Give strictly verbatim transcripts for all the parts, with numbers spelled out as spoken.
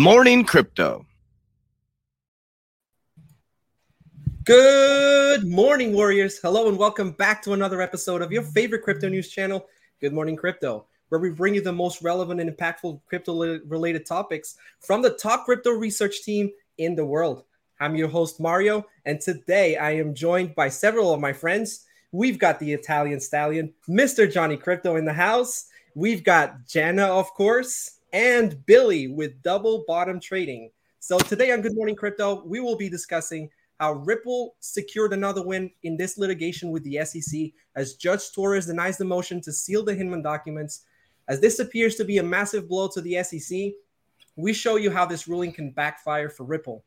Morning Crypto. Good morning, Warriors. Hello and welcome back to another episode of your favorite crypto news channel, Good Morning Crypto, where we bring you the most relevant and impactful crypto-related topics from the top crypto research team in the world. I'm your host, Mario, and today I am joined by several of my friends. We've got the Italian Stallion, Mister Johnny Crypto in the house. We've got Jenna, of course, and Billy with double bottom trading. So today on Good Morning Crypto, we will be discussing how Ripple secured another win in this litigation with the S E C as Judge Torres denies the motion to seal the Hinman documents. As this appears to be a massive blow to the S E C, we show you how this ruling can backfire for Ripple.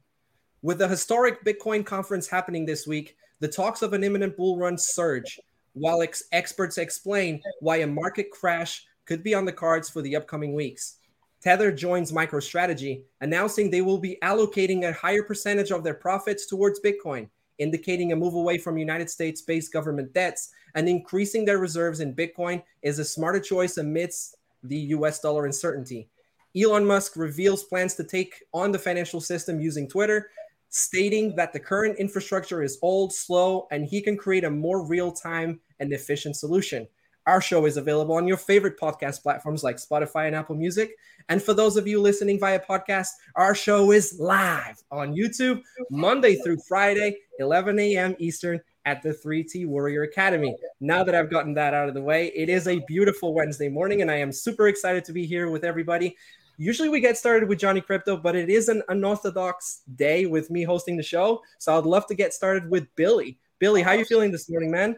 With the historic Bitcoin conference happening this week, the talks of an imminent bull run surge, while ex- experts explain why a market crash could be on the cards for the upcoming weeks. Tether joins MicroStrategy, announcing they will be allocating a higher percentage of their profits towards Bitcoin, indicating a move away from United States-based government debts, and increasing their reserves in Bitcoin is a smarter choice amidst the U S dollar uncertainty. Elon Musk reveals plans to take on the financial system using Twitter, stating that the current infrastructure is old, slow, and he can create a more real-time and efficient solution. Our show is available on your favorite podcast platforms like Spotify and Apple Music. And for those of you listening via podcast, our show is live on YouTube Monday through Friday, eleven a.m. Eastern at the three T Warrior Academy. Now that I've gotten that out of the way, it is a beautiful Wednesday morning, and I am super excited to be here with everybody. Usually we get started with Johnny Crypto, but it is an unorthodox day with me hosting the show. So I'd love to get started with Billy. Billy, how are you feeling this morning, man?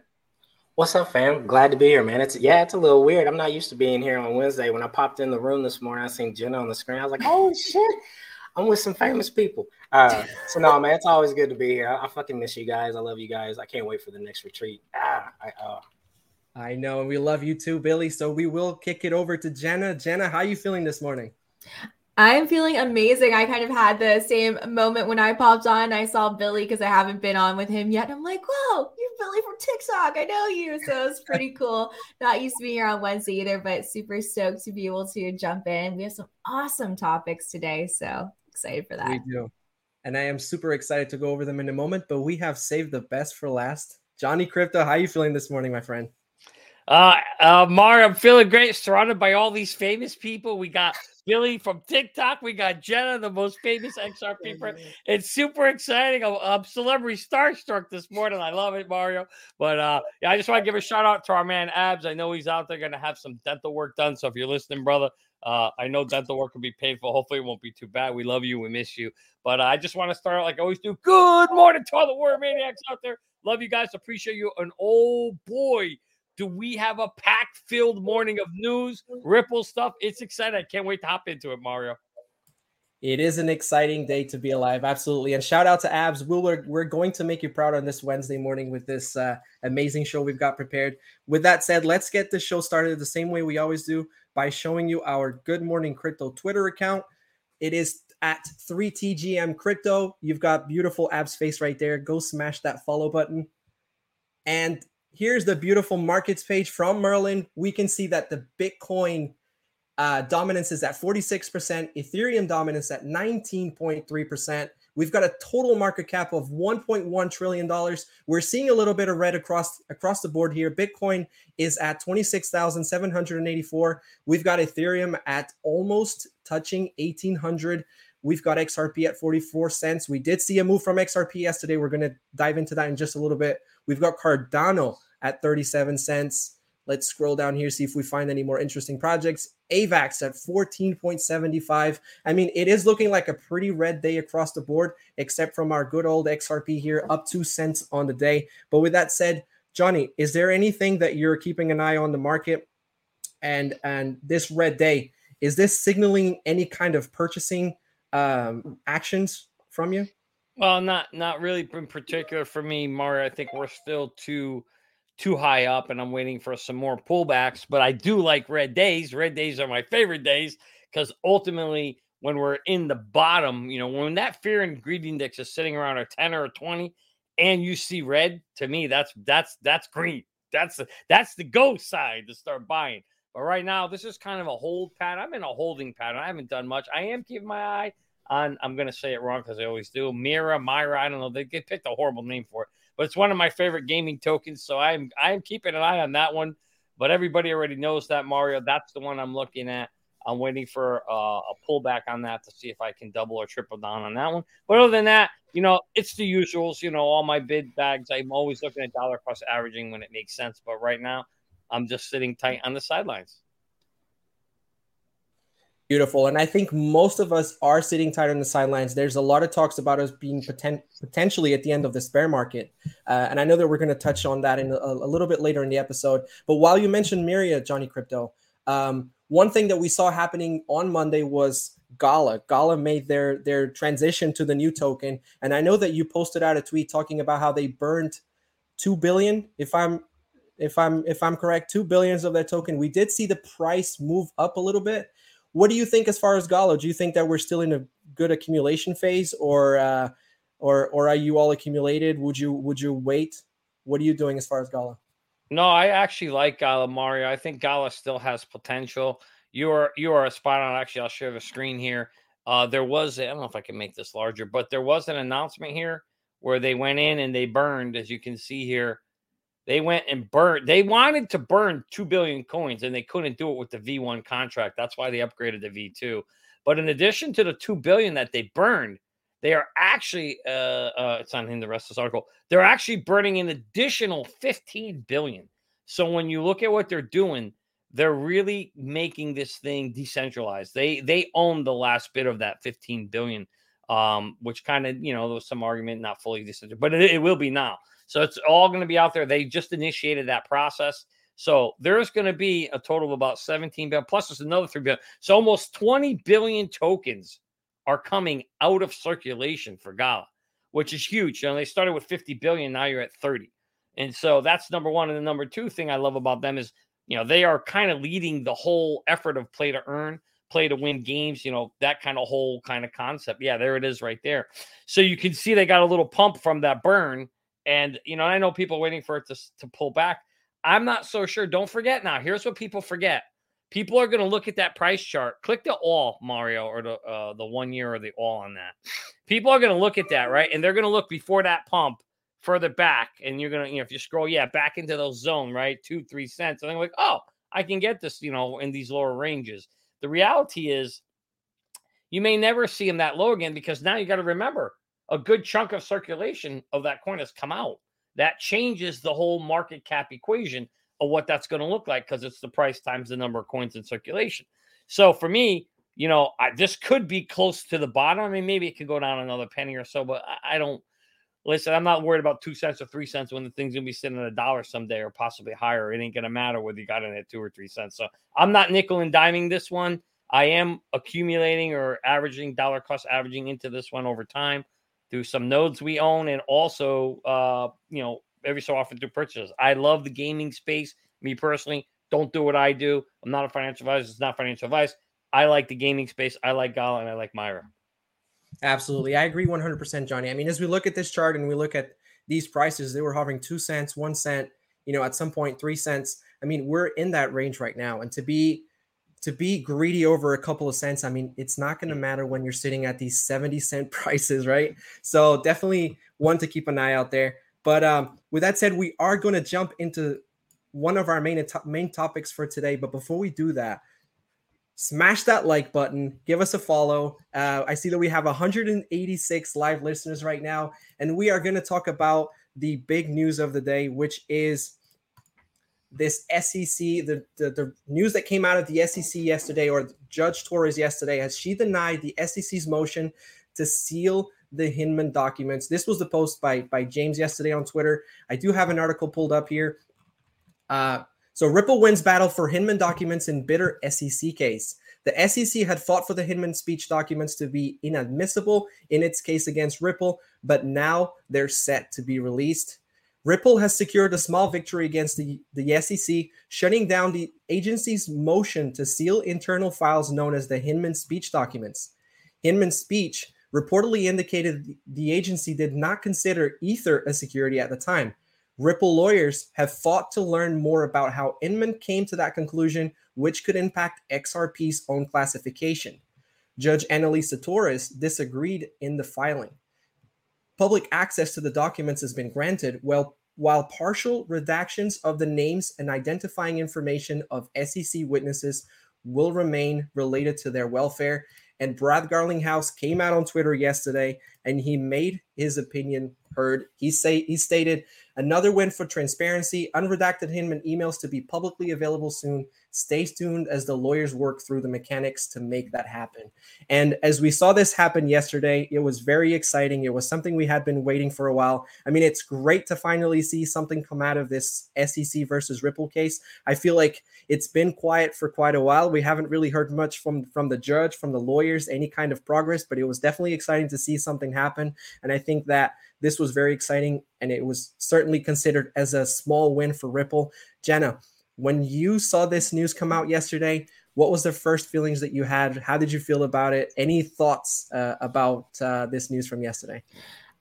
What's up, fam? Glad to be here, man. It's yeah, it's a little weird. I'm not used to being here on Wednesday. When I popped in the room this morning, I seen Jenna on the screen. I was like, oh, shit. I'm with some famous people. Uh, so, no, man, it's always good to be here. I, I fucking miss you guys. I love you guys. I can't wait for the next retreat. Ah, I, uh. I know, and we love you too, Billy. So we will kick it over to Jenna. Jenna, how are you feeling this morning? I'm feeling amazing. I kind of had the same moment when I popped on. I saw Billy because I haven't been on with him yet. I'm like, whoa, you're Billy from TikTok. I know you. So it's pretty cool. Not used to being here on Wednesday either, but super stoked to be able to jump in. We have some awesome topics today. So excited for that. We do. And I am super excited to go over them in a moment, but we have saved the best for last. Johnny Crypto, how are you feeling this morning, my friend? Uh, uh, Mar, I'm feeling great. Surrounded by all these famous people. We got Billy from TikTok. We got Jenna, the most famous X R P friend. It's super exciting. I'm, I'm celebrity starstruck this morning. I love it, Mario. But uh, yeah, I just want to give a shout out to our man Abs. I know he's out there going to have some dental work done. So if you're listening, brother, uh, I know dental work will be painful. Hopefully it won't be too bad. We love you. We miss you. But uh, I just want to start out like I always do. Good morning to all the warrior maniacs out there. Love you guys. Appreciate you. And oh boy, do we have a pack-filled morning of news, Ripple stuff. It's exciting. I can't wait to hop into it, Mario. It is an exciting day to be alive, absolutely. And shout out to Abs. We're, we're going to make you proud on this Wednesday morning with this uh, amazing show we've got prepared. With that said, let's get the show started the same way we always do by showing you our Good Morning Crypto Twitter account. It is at three T G M Crypto. You've got beautiful Abs' face right there. Go smash that follow button. And here's the beautiful markets page from Merlin. We can see that the Bitcoin uh, dominance is at forty-six percent, Ethereum dominance at nineteen point three percent. We've got a total market cap of one point one trillion dollars. We're seeing a little bit of red across across the board here. Bitcoin is at twenty-six thousand seven hundred eighty-four. We've got Ethereum at almost touching eighteen hundred. We've got X R P at forty-four cents. We did see a move from X R P yesterday. We're going to dive into that in just a little bit. We've got Cardano at thirty-seven cents. Let's scroll down here, see if we find any more interesting projects. AVAX at fourteen point seven five. I mean, it is looking like a pretty red day across the board, except from our good old X R P here, up two cents on the day. But with that said, Johnny, is there anything that you're keeping an eye on the market? And, and this red day, is this signaling any kind of purchasing um, actions from you? Well, not not really in particular for me, Mario. I think we're still too too high up, and I'm waiting for some more pullbacks. But I do like red days. Red days are my favorite days because ultimately when we're in the bottom, you know, when that fear and greed index is sitting around a ten or a twenty and you see red, to me, that's that's that's green. That's the, that's the go side to start buying. But right now, this is kind of a hold pattern. I'm in a holding pattern. I haven't done much. I am keeping my eye on, I'm going to say it wrong because I always do, Myria, Myra, I don't know, they picked a horrible name for it, but it's one of my favorite gaming tokens, so I'm I'm keeping an eye on that one, but everybody already knows that, Mario. That's the one I'm looking at. I'm waiting for uh, a pullback on that to see if I can double or triple down on that one. But other than that, you know, it's the usuals. You know, all my bid bags, I'm always looking at dollar cost averaging when it makes sense. But right now, I'm just sitting tight on the sidelines. Beautiful. And I think most of us are sitting tight on the sidelines. There's a lot of talks about us being poten- potentially at the end of this bear market. Uh, and I know that we're going to touch on that in a, a little bit later in the episode. But while you mentioned Myria, Johnny Crypto, um, one thing that we saw happening on Monday was Gala. Gala made their, their transition to the new token. And I know that you posted out a tweet talking about how they burned two billion, if I'm if I'm if I'm correct, two billion of that token. We did see the price move up a little bit. What do you think as far as Gala? Do you think that we're still in a good accumulation phase, or uh, or or are you all accumulated? Would you would you wait? What are you doing as far as Gala? No, I actually like Gala, Mario. I think Gala still has potential. You are you are a spot on. Actually, I'll share the screen here. Uh, there was, I don't know if I can make this larger, but there was an announcement here where they went in and they burned, as you can see here. They went and burned. They wanted to burn two billion coins, and they couldn't do it with the V one contract. That's why they upgraded to V two. But in addition to the two billion that they burned, they are actually, uh, uh, it's on in the rest of this article, they're actually burning an additional fifteen billion. So when you look at what they're doing, they're really making this thing decentralized. They they own the last bit of that fifteen billion, um, which kind of, you know, there was some argument, not fully decentralized, but it, it will be now. So it's all going to be out there. They just initiated that process. So there's going to be a total of about seventeen billion, plus there's another three billion. So almost twenty billion tokens are coming out of circulation for Gala, which is huge. You know, they started with fifty billion. Now you're at thirty. And so that's number one. And the number two thing I love about them is, you know, they are kind of leading the whole effort of play to earn, play to win games, you know, that kind of whole kind of concept. Yeah, there it is right there. So you can see they got a little pump from that burn. And, you know, I know people waiting for it to, to pull back. I'm not so sure. Don't forget now. Here's what people forget. People are going to look at that price chart. Click the all, Mario, or the uh, the one year or the all on that. People are going to look at that, right? And they're going to look before that pump further back. And you're going to, you know, if you scroll, yeah, back into those zone, right? Two, three cents. And they're like, oh, I can get this, you know, in these lower ranges. The reality is you may never see them that low again, because now you got to remember a good chunk of circulation of that coin has come out. That changes the whole market cap equation of what that's going to look like, because it's the price times the number of coins in circulation. So for me, you know, I, this could be close to the bottom. I mean, maybe it could go down another penny or so, but I, I don't listen. I'm not worried about two cents or three cents when the thing's going to be sitting at a dollar someday, or possibly higher. It ain't going to matter whether you got it at two or three cents. So I'm not nickel and diming this one. I am accumulating or averaging dollar cost averaging into this one over time through some nodes we own, and also, uh, you know, every so often through purchases. I love the gaming space. Me personally, don't do what I do. I'm not a financial advisor. It's not financial advice. I like the gaming space. I like Gala, and I like Myra. Absolutely. I agree one hundred percent, Johnny. I mean, as we look at this chart and we look at these prices, they were hovering two cents, one cent, you know, at some point, three cents. I mean, we're in that range right now. And to be to be greedy over a couple of cents, I mean, it's not going to matter when you're sitting at these seventy cent prices, right? So definitely one to keep an eye out there. But um, with that said, we are going to jump into one of our main main topics for today. But before we do that, smash that like button. Give us a follow. Uh, I see that we have one hundred eighty-six live listeners right now. And we are going to talk about the big news of the day, which is this S E C, the, the, the news that came out of the S E C yesterday, or Judge Torres yesterday, as she denied the S E C's motion to seal the Hinman documents. This was the post by, by James yesterday on Twitter. I do have an article pulled up here. Uh, so Ripple wins battle for Hinman documents in bitter S E C case. The S E C had fought for the Hinman speech documents to be inadmissible in its case against Ripple, but now they're set to be released. Ripple has secured a small victory against the, the S E C, shutting down the agency's motion to seal internal files known as the Hinman speech documents. Hinman speech reportedly indicated the agency did not consider Ether a security at the time. Ripple lawyers have fought to learn more about how Hinman came to that conclusion, which could impact X R P's own classification. Judge Annalisa Torres disagreed in the filing. Public access to the documents has been granted, while, while partial redactions of the names and identifying information of S E C witnesses will remain related to their welfare. And Brad Garlinghouse came out on Twitter yesterday, and he made his opinion heard. He say he stated, "Another win for transparency. Unredacted Hinman emails to be publicly available soon. Stay tuned as the lawyers work through the mechanics to make that happen." And as we saw this happen yesterday, it was very exciting. It was something we had been waiting for a while. I mean, it's great to finally see something come out of this S E C versus Ripple case. I feel like it's been quiet for quite a while. We haven't really heard much from, from the judge, from the lawyers, any kind of progress, but it was definitely exciting to see something happen. And I think that this was very exciting, and it was certainly considered as a small win for Ripple. Jenna, when you saw this news come out yesterday, what was the first feelings that you had? How did you feel about it? Any thoughts uh, about uh, this news from yesterday?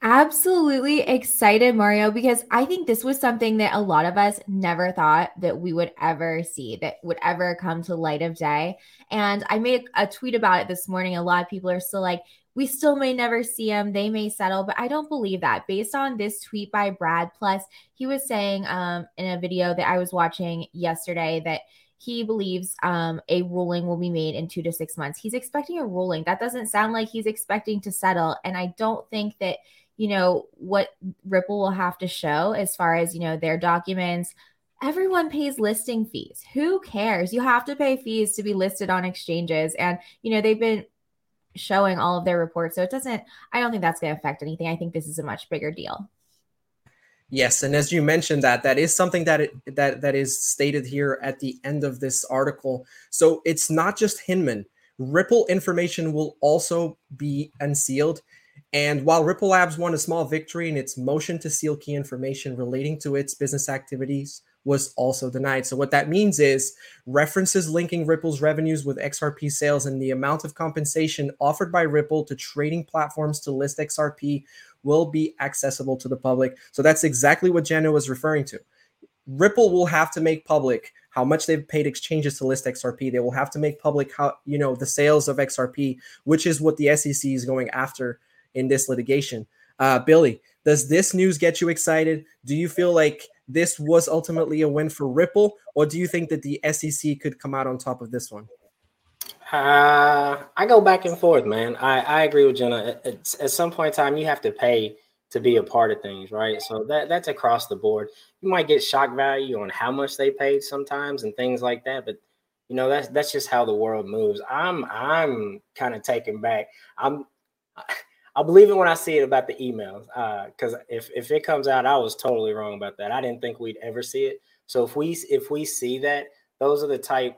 Absolutely excited, Mario, because I think this was something that a lot of us never thought that we would ever see, that would ever come to light of day. And I made a tweet about it this morning. A lot of people are still like, we still may never see him. They may settle, but I don't believe that. Based on this tweet by Brad, plus he was saying um, in a video that I was watching yesterday that he believes um, a ruling will be made in two to six months. He's expecting a ruling. That doesn't sound like he's expecting to settle. And I don't think that, you know, what Ripple will have to show as far as, you know, their documents. Everyone pays listing fees. Who cares? You have to pay fees to be listed on exchanges. And, you know, they've been showing all of their reports. So it doesn't, I don't think that's going to affect anything. I think this is a much bigger deal. Yes. And as you mentioned, that that is something that it, that that is stated here at the end of this article. So it's not just Hinman. Ripple information will also be unsealed. And while Ripple Labs won a small victory in its motion to seal key information relating to its business activities, was also denied. So what that means is references linking Ripple's revenues with X R P sales and the amount of compensation offered by Ripple to trading platforms to list X R P will be accessible to the public. So that's exactly what Jenna was referring to. Ripple will have to make public how much they've paid exchanges to list X R P. They will have to make public how, you know, the sales of X R P, which is what the S E C is going after in this litigation. Uh, Billy, does this news get you excited? Do you feel like this was ultimately a win for Ripple, or do you think that the S E C could come out on top of this one? Uh, I go back and forth, man. I, I agree with Jenna. It's, at some point in time, you have to pay to be a part of things, right? So that that's across the board. You might get shock value on how much they paid sometimes and things like that, but you know, that's that's just how the world moves. I'm I'm kind of taken back. I'm I believe it when I see it about the emails, because uh, if, if it comes out, I was totally wrong about that. I didn't think we'd ever see it. So if we if we see that, those are the type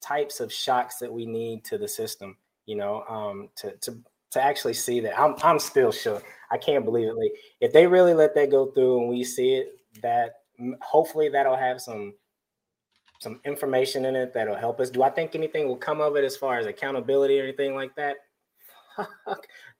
types of shocks that we need to the system, you know, um, to to to actually see that. I'm I'm still shook. I can't believe it. Like, if they really let that go through and we see it, that hopefully that'll have some some information in it that'll help us. Do I think anything will come of it as far as accountability or anything like that?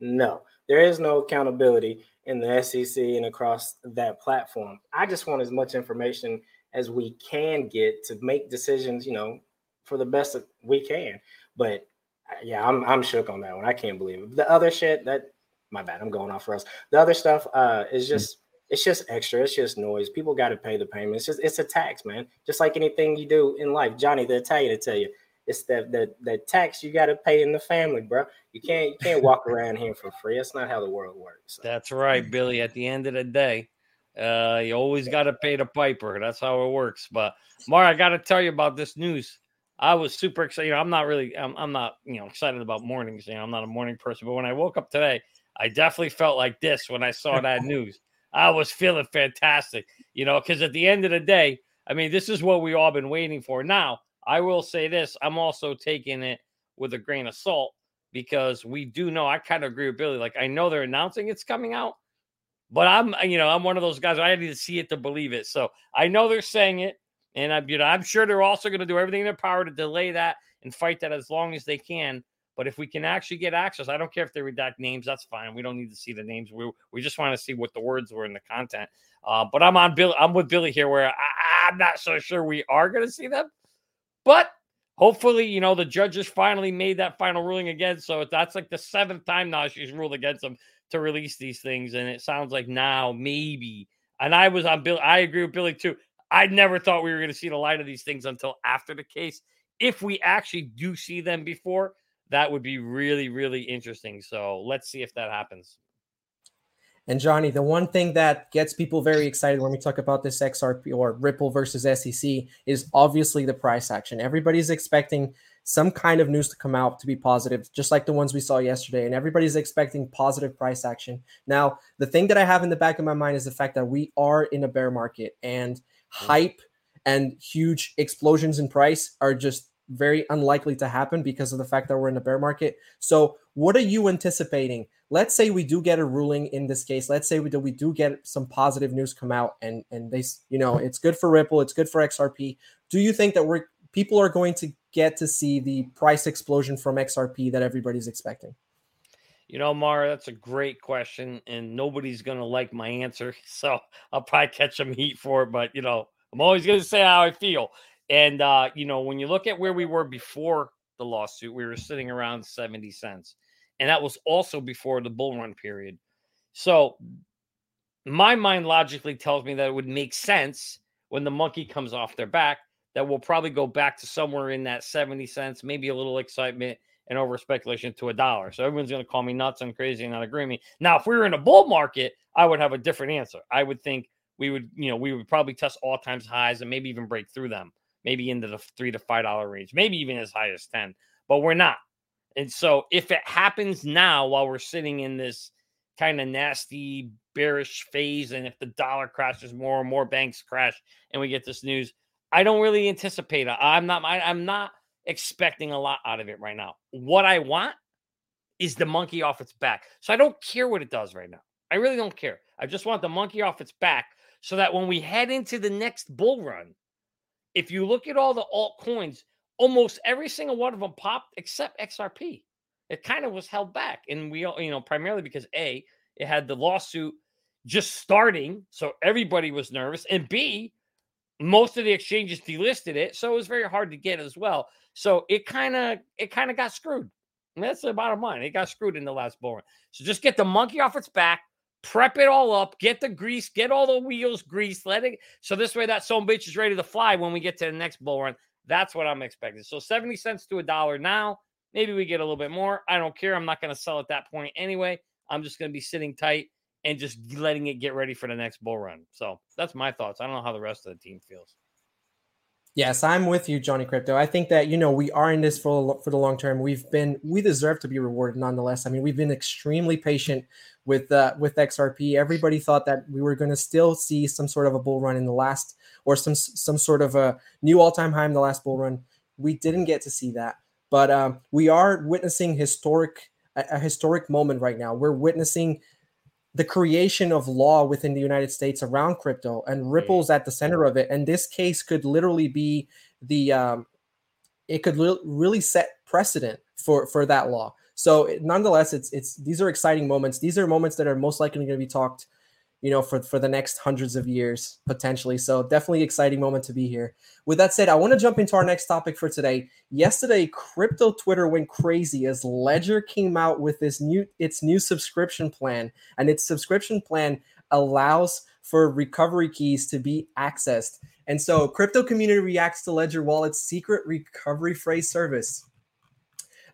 No. There is no accountability in the S E C and across that platform. I just want as much information as we can get to make decisions, you know, for the best that we can. But yeah, I'm I'm shook on that one. I can't believe it. The other shit that, my bad, I'm going off rails. The other stuff uh, is just, it's just extra. It's just noise. People got to pay the payment. It's just, it's a tax, man. Just like anything you do in life. Johnny, the Italian, will tell you. It's the, the, the tax you got to pay in the family, bro. You can't you can't walk around here for free. That's not how the world works. So. That's right, Billy. At the end of the day, uh, you always got to pay the piper. That's how it works. But, Mara, I got to tell you about this news. I was super excited. You know, I'm not really I'm, – I'm not, you know, excited about mornings. You know, I'm not a morning person. But when I woke up today, I definitely felt like this when I saw that news. I was feeling fantastic, you know, because at the end of the day, I mean, this is what we've all been waiting for. Now, I will say this. I'm also taking it with a grain of salt because we do know, I kind of agree with Billy. Like, I know they're announcing it's coming out, but I'm, you know, I'm one of those guys. I need to see it to believe it. So I know they're saying it, and I'm, you know, I'm sure they're also going to do everything in their power to delay that and fight that as long as they can. But if we can actually get access, I don't care if they redact names, that's fine. We don't need to see the names. We we just want to see what the words were in the content. Uh, but I'm on Bill. I'm with Billy here where I, I'm not so sure we are going to see them. But hopefully, you know, the judges finally made that final ruling again. So that's like the seventh time now she's ruled against them to release these things. And it sounds like now maybe, and I was on Bill, I agree with Billy too. I never thought we were going to see the light of these things until after the case. If we actually do see them before, that would be really, really interesting. So let's see if that happens. And Johnny, the one thing that gets people very excited when we talk about this X R P or Ripple versus S E C is obviously the price action. Everybody's expecting some kind of news to come out to be positive, just like the ones we saw yesterday. And everybody's expecting positive price action. Now, the thing that I have in the back of my mind is the fact that we are in a bear market, and hype and huge explosions in price are just very unlikely to happen because of the fact that we're in a bear market. So what are you anticipating? Let's say we do get a ruling in this case. Let's say we do, we do get some positive news come out, and and they, you know, it's good for Ripple, it's good for X R P. Do you think that we're people are going to get to see the price explosion from X R P that everybody's expecting? You know, Mara, that's a great question, and nobody's going to like my answer, so I'll probably catch some heat for it, but, you know, I'm always going to say how I feel. And, uh, you know, when you look at where we were before the lawsuit, we were sitting around seventy cents, and that was also before the bull run period. So my mind logically tells me that it would make sense when the monkey comes off their back that we'll probably go back to somewhere in that seventy cents, maybe a little excitement, and over speculation to a dollar. So everyone's going to call me nuts and crazy and not agree with me. Now, if we were in a bull market, I would have a different answer. I would think we would, you know, we would probably test all times highs and maybe even break through them, maybe into the three to five dollar range, maybe even as high as ten. But we're not. And so if it happens now while we're sitting in this kind of nasty bearish phase, and if the dollar crashes more and more banks crash, and we get this news, I don't really anticipate it. I'm not. I, I'm not. expecting a lot out of it right now. What I want is the monkey off its back. So I don't care what it does right now. I really don't care. I just want the monkey off its back so that when we head into the next bull run, if you look at all the altcoins, almost every single one of them popped except X R P. It kind of was held back. And we, you know, primarily because A, it had the lawsuit just starting. So everybody was nervous. And B, most of the exchanges delisted it. So it was very hard to get as well. So it kind of it kind of got screwed. And that's the bottom line. It got screwed in the last bull run. So just get the monkey off its back, prep it all up, get the grease, get all the wheels greased, let it. So this way that son of a bitch is ready to fly when we get to the next bull run. That's what I'm expecting. So seventy cents to a dollar now. Maybe we get a little bit more. I don't care. I'm not going to sell at that point anyway. I'm just going to be sitting tight and just letting it get ready for the next bull run. So that's my thoughts. I don't know how the rest of the team feels. Yes, I'm with you, Johnny Crypto. I think that, you know, we are in this for, for the long term. We've been, we deserve to be rewarded nonetheless. I mean, we've been extremely patient with uh, with X R P. Everybody thought that we were going to still see some sort of a bull run in the last, or some some sort of a new all-time high in the last bull run. We didn't get to see that. But um, we are witnessing historic a, a historic moment right now. We're witnessing the creation of law within the United States around crypto, and Ripple's at the center of it. And this case could literally be the, um, it could li- really set precedent for, for that law. So it, nonetheless, it's, it's, these are exciting moments. These are moments that are most likely going to be talked, you know, for, for the next hundreds of years, potentially. So definitely exciting moment to be here. With that said, I want to jump into our next topic for today. Yesterday, crypto Twitter went crazy as Ledger came out with this new its new subscription plan. And its subscription plan allows for recovery keys to be accessed. And so crypto community reacts to Ledger Wallet's secret recovery phrase service.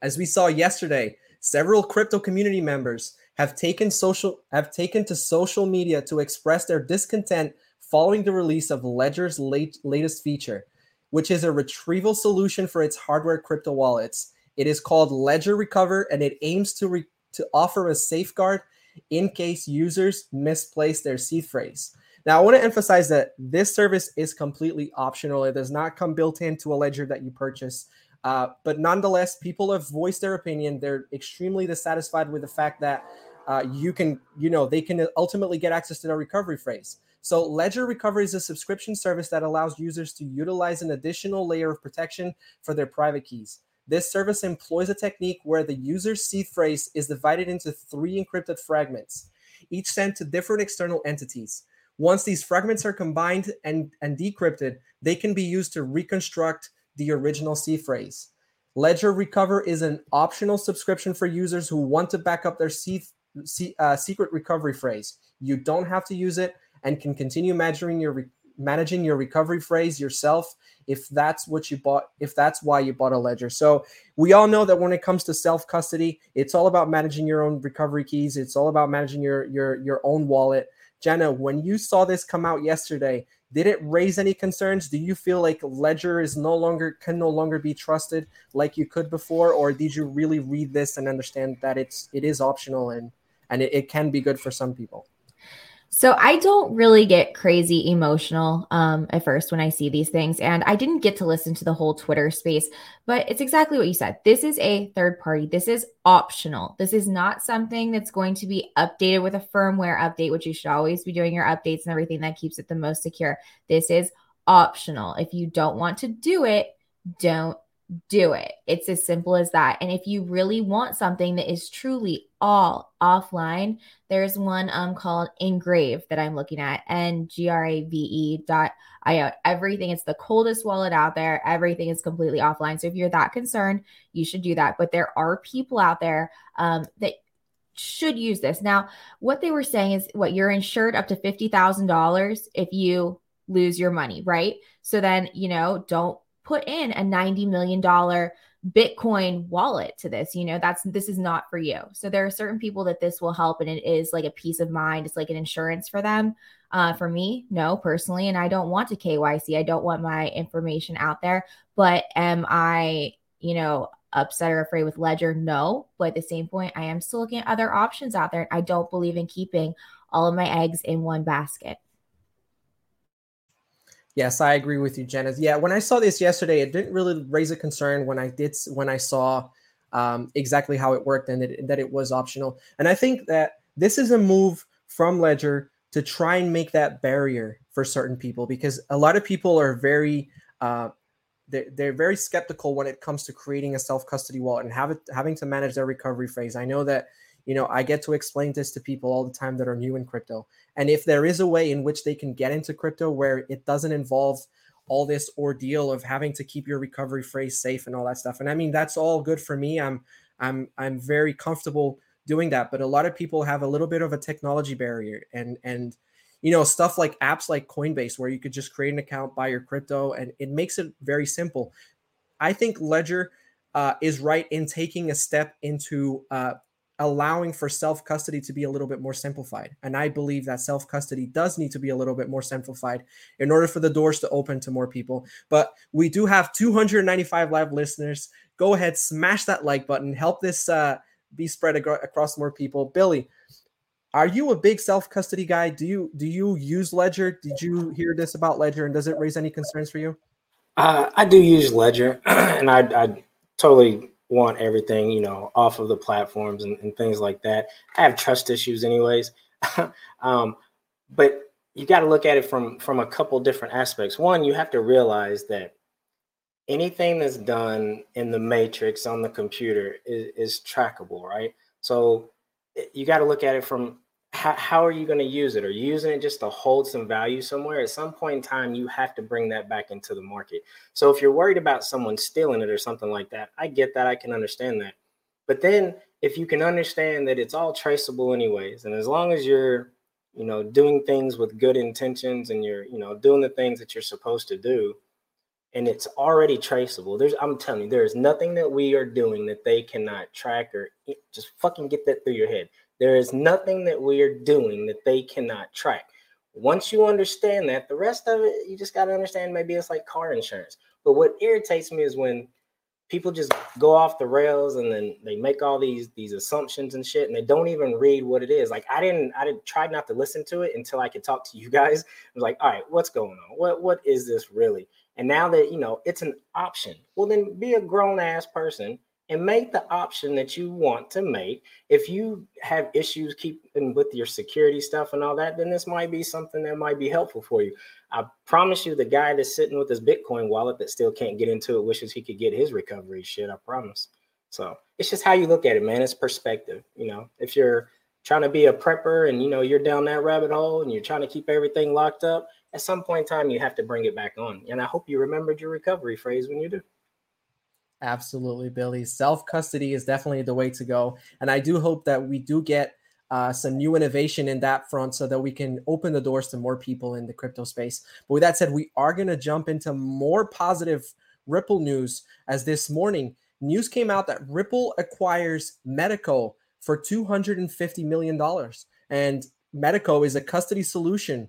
As we saw yesterday, several crypto community members have taken social have taken to social media to express their discontent following the release of Ledger's late, latest feature, which is a retrieval solution for its hardware crypto wallets. It is called Ledger Recover, and it aims to re, to offer a safeguard in case users misplace their seed phrase. Now, I want to emphasize that this service is completely optional. It does not come built into a Ledger that you purchase. Uh, but nonetheless, people have voiced their opinion. They're extremely dissatisfied with the fact that uh, you can, you know, they can ultimately get access to their recovery phrase. So Ledger Recover is a subscription service that allows users to utilize an additional layer of protection for their private keys. This service employs a technique where the user's seed phrase is divided into three encrypted fragments, each sent to different external entities. Once these fragments are combined and, and decrypted, they can be used to reconstruct the original C phrase. Ledger Recover is an optional subscription for users who want to back up their C, C, uh, secret recovery phrase. You don't have to use it and can continue measuring your re- managing your recovery phrase yourself if that's what you bought, if that's why you bought a ledger. So we all know that when it comes to self-custody, it's all about managing your own recovery keys. It's all about managing your your your own wallet. Jenna, when you saw this come out yesterday, did it raise any concerns? Do you feel like Ledger is no longer can no longer be trusted like you could before, or did you really read this and understand that it's it is optional and and it, it can be good for some people? So I don't really get crazy emotional um, at first when I see these things. And I didn't get to listen to the whole Twitter space, but it's exactly what you said. This is a third party. This is optional. This is not something that's going to be updated with a firmware update, which you should always be doing your updates and everything that keeps it the most secure. This is optional. If you don't want to do it, don't do it. It's as simple as that. And if you really want something that is truly all offline, there's one um called Engrave that I'm looking at, N G R A V E dot I O. Everything, it's the coldest wallet out there. Everything is completely offline. So if you're that concerned, you should do that. But there are people out there um, that should use this. Now, what they were saying is what you're insured up to fifty thousand dollars if you lose your money, right? So then, you know, don't put in a ninety million dollars Bitcoin wallet to this, you know, that's, this is not for you. So there are certain people that this will help. And it is like a peace of mind. It's like an insurance for them. Uh, for me, no, personally. And I don't want to K Y C. I don't want my information out there, but am I, you know, upset or afraid with Ledger? No. But at the same point, I am still looking at other options out there. And I don't believe in keeping all of my eggs in one basket. Yes, I agree with you, Jenna. Yeah, when I saw this yesterday, it didn't really raise a concern when I did when I saw um, exactly how it worked and that, that it was optional. And I think that this is a move from Ledger to try and make that barrier for certain people, because a lot of people are very uh, they're, they're very skeptical when it comes to creating a self-custody wallet and have it, having to manage their recovery phrase. I know that. You know, I get to explain this to people all the time that are new in crypto. And if there is a way in which they can get into crypto where it doesn't involve all this ordeal of having to keep your recovery phrase safe and all that stuff. And I mean, that's all good for me. I'm I'm I'm very comfortable doing that. But a lot of people have a little bit of a technology barrier and and you know, stuff like apps like Coinbase, where you could just create an account, buy your crypto, and it makes it very simple. I think Ledger uh, is right in taking a step into uh allowing for self-custody to be a little bit more simplified. And I believe that self-custody does need to be a little bit more simplified in order for the doors to open to more people. But we do have two hundred ninety-five live listeners. Go ahead, smash that like button. Help this uh, be spread ag- across more people. Billy, are you a big self-custody guy? Do you do you use Ledger? Did you hear this about Ledger? And does it raise any concerns for you? Uh, I do use Ledger. and I, I totally... want everything, you know, off of the platforms and, and things like that. I have trust issues anyways. um, but you got to look at it from, from a couple different aspects. One, you have to realize that anything that's done in the matrix on the computer is, is trackable, right? So you got to look at it from how, how are you going to use it? Are you using it just to hold some value somewhere? At some point in time, you have to bring that back into the market. So if you're worried about someone stealing it or something like that, I get that. I can understand that. But then if you can understand that it's all traceable anyways, and as long as you're, you know, doing things with good intentions and you're, you know, doing the things that you're supposed to do, and it's already traceable, there's, I'm telling you, there is nothing that we are doing that they cannot track, or just fucking get that through your head. There is nothing that we are doing that they cannot track. Once you understand that, the rest of it, you just got to understand maybe it's like car insurance. But what irritates me is when people just go off the rails and then they make all these these assumptions and shit, and they don't even read what it is. Like I didn't, I didn't try not to listen to it until I could talk to you guys. I was like, all right, what's going on? What What is this really? And now that, you know, it's an option, well, then be a grown ass person and make the option that you want to make. If you have issues keeping with your security stuff and all that, then this might be something that might be helpful for you. I promise you, the guy that's sitting with his Bitcoin wallet that still can't get into it wishes he could get his recovery shit, I promise. So it's just how you look at it, man. It's perspective. You know, if you're trying to be a prepper and, you know, you're down that rabbit hole and you're trying to keep everything locked up, at some point in time, you have to bring it back on. And I hope you remembered your recovery phrase when you do. Absolutely, Billy. Self-custody is definitely the way to go. And I do hope that we do get Uh, some new innovation in that front so that we can open the doors to more people in the crypto space. But with that said, we are going to jump into more positive Ripple news, as this morning news came out that Ripple acquires Metaco for two hundred fifty million dollars. And Metaco is a custody solution.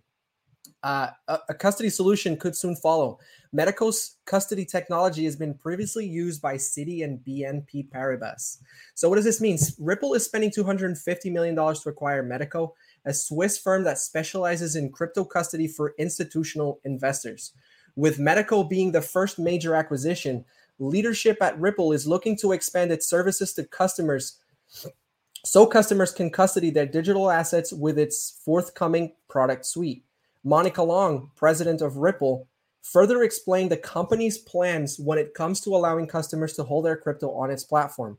Uh, a, a custody solution could soon follow. Metaco's custody technology has been previously used by Citi and B N P Paribas. So what does this mean? Ripple is spending two hundred fifty million dollars to acquire Metaco, a Swiss firm that specializes in crypto custody for institutional investors. With Metaco being the first major acquisition, leadership at Ripple is looking to expand its services to customers so customers can custody their digital assets with its forthcoming product suite. Monica Long, president of Ripple, further explained the company's plans when it comes to allowing customers to hold their crypto on its platform,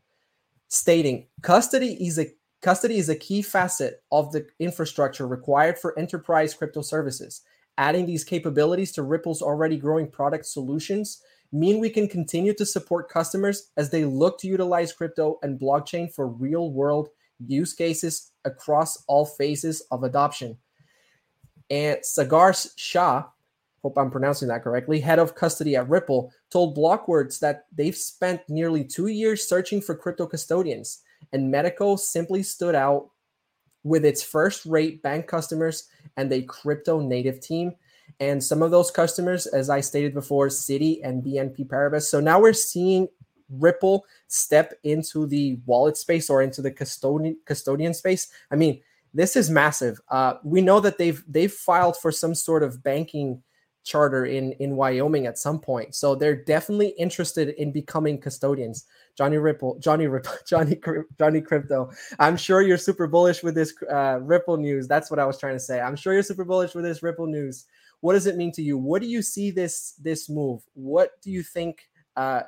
stating, "Custody is a custody is a key facet of the infrastructure required for enterprise crypto services. Adding these capabilities to Ripple's already growing product solutions mean we can continue to support customers as they look to utilize crypto and blockchain for real-world use cases across all phases of adoption." And Sagar Shah, hope I'm pronouncing that correctly, head of custody at Ripple, told Blockwords that they've spent nearly two years searching for crypto custodians, and Metaco simply stood out with its first-rate bank customers and a crypto-native team. And some of those customers, as I stated before, Citi and B N P Paribas. So now we're seeing Ripple step into the wallet space or into the custodian custodian space. I mean, this is massive. Uh, we know that they've they've filed for some sort of banking charter in, in Wyoming at some point, so they're definitely interested in becoming custodians. Johnny Ripple, Johnny Ripple, Johnny Johnny Crypto. I'm sure you're super bullish with this uh, Ripple news. That's what I was trying to say. I'm sure you're super bullish with this Ripple news. What does it mean to you? What do you see this this move? What do you think uh,